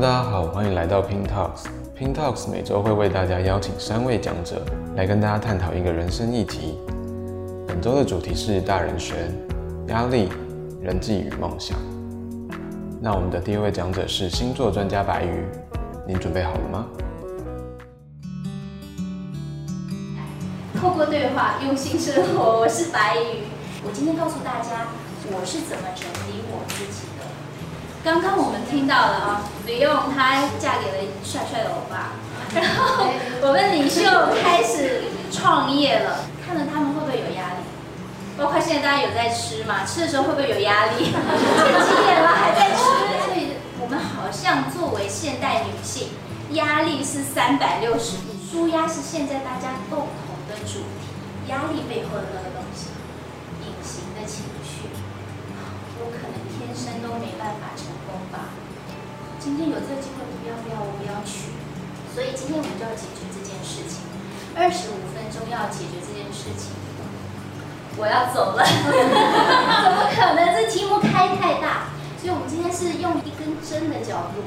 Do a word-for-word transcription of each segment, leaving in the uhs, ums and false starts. Hello， 大家好，欢迎来到 Pin Talks。Pin Talks 每周会为大家邀请三位讲者来跟大家探讨一个人生议题。本周的主题是大人学、压力、人际与梦想。那我们的第一位讲者是星座专家白瑜，您准备好了吗？透过对话用心生活，我是白瑜。我今天告诉大家我是怎么整理我自己的。刚刚我们听到了啊、哦，李咏她嫁给了帅帅的欧巴，然后我们领袖开始创业了。看了他们会不会有压力？包括现在大家有在吃嘛？吃的时候会不会有压力？这几点了还在吃，所以我们好像作为现代女性，压力是三百六十度，舒压是现在大家共同的主题，压力背后的东西，隐形的情绪，我可能天生都没办法成功吧。今天有这个机会，你要不要？我不要去。所以今天我们就要解决这件事情，二十五分钟要解决这件事情。我要走了，怎么可能？这题目开太大，所以我们今天是用一根针的角度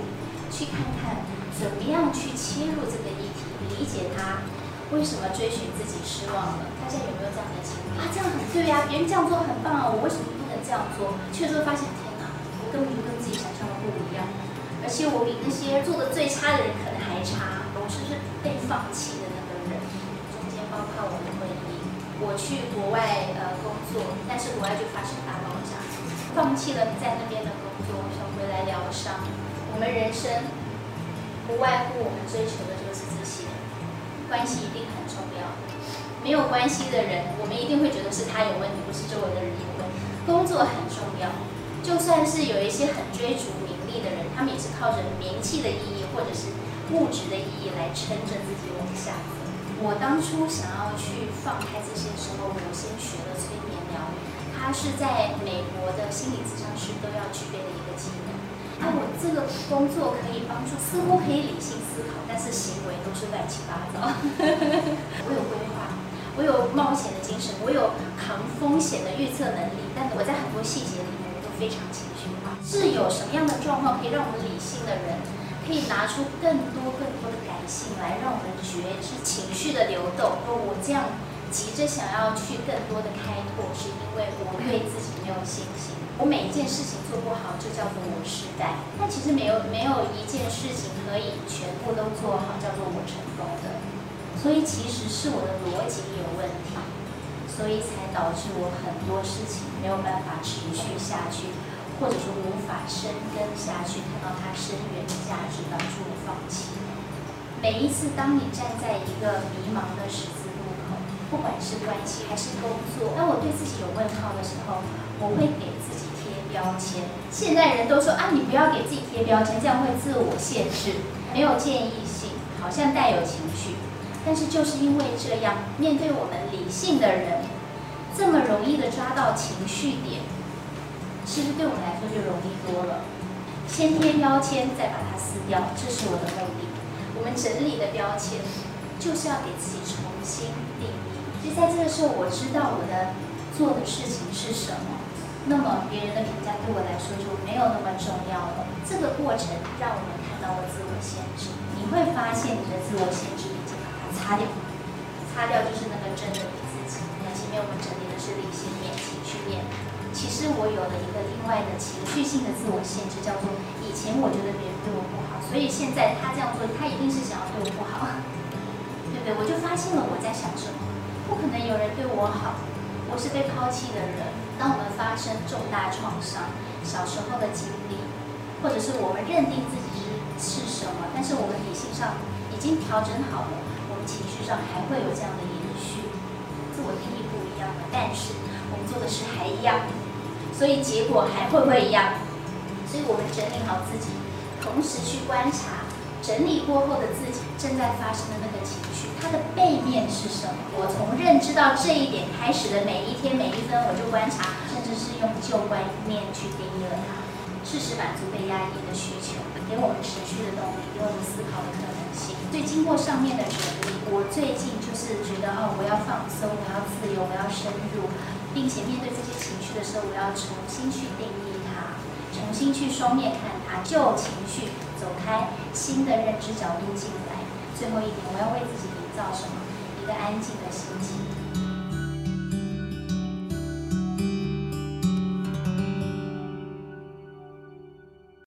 去看看怎么样去切入这个议题，理解它。为什么追寻自己失望了？大家有没有这样的经历？啊，这样很对呀、啊，别人这样做很棒啊，我为什么不能这样做？却就会发现，天哪，我根本就跟自己想象的不一样，而且我比那些做的最差的人可能还差，我是不是被放弃的那个人？中间包括我的婚姻，我去国外呃工作，但是国外就发生大爆炸，放弃了在那边的工作，我想回来疗伤。我们人生不外乎我们追求的就是这些。关系一定很重要，没有关系的人，我们一定会觉得是他有问题，不是周围的人有问题。工作很重要，就算是有一些很追逐名利的人，他们也是靠着名气的意义或者是物质的意义来撑着自己往下走。我当初想要去放开这些时候，我先学了催眠疗愈，它是在美国的心理咨商师都要具备的一个技能。哎、啊，我这个工作可以帮助，似乎可以理性思考，但是行为都是乱七八糟。我有规划，我有冒险的精神，我有扛风险的预测能力，但我在很多细节里面我都非常情绪化。是有什么样的状况可以让我们理性的人可以拿出更多更多的感性来，让我们觉知情绪的流动？而我这样急着想要去更多的开拓，是因为我对自己没有信心。我每一件事情做不好，就叫做我失败。但其实没有没有一件事情可以全部都做好，叫做我成功的。所以其实是我的逻辑有问题，所以才导致我很多事情没有办法持续下去，或者说无法深耕下去，看到它深远的价值，导致我放弃。每一次当你站在一个迷茫的十字路口，不管是关系还是工作，当我对自己有问号的时候，我会给自己标签，现在人都说啊，你不要给自己贴标签，这样会自我限制，没有建议性，好像带有情绪。但是就是因为这样，面对我们理性的人，这么容易的抓到情绪点，其实对我们来说就容易多了。先贴标签，再把它撕掉，这是我的目的。我们整理的标签，就是要给自己重新定义。就在这个时候，我知道我的做的事情是什么。那么别人的评价对我来说就没有那么重要了。这个过程让我们看到我自我限制，你会发现你的自我限制已经把它擦掉，擦掉就是那个真的你自己。那前面我们整理的是理性面、情绪面。其实我有了一个另外的情绪性的自我限制，叫做以前我觉得别人对我不好，所以现在他这样做，他一定是想要对我不好，对不对？我就发现了我在想什么，不可能有人对我好，我是被抛弃的人。当我们发生重大创伤，小时候的经历，或者是我们认定自己是是什么，但是我们理性上已经调整好了，我们情绪上还会有这样的延续，自我定义不一样了，但是我们做的事还一样，所以结果还会不会一样？所以我们整理好自己，同时去观察整理过后的自己正在发生的那个情绪，它的背面是什么？我从认知到这一点开始的每一天每一分，我就观察，甚至是用旧观念去定义了它。适时满足被压抑的需求，给我们持续的动力，给我们思考的可能性。所以经过上面的整理，我最近就是觉得哦，我要放松，我要自由，我要深入，并且面对这些情绪的时候，我要重新去定义它，重新去双面看它，旧情绪。走开新的认知角度进来。最后一点，我要为自己营造什么？一个安静的心情。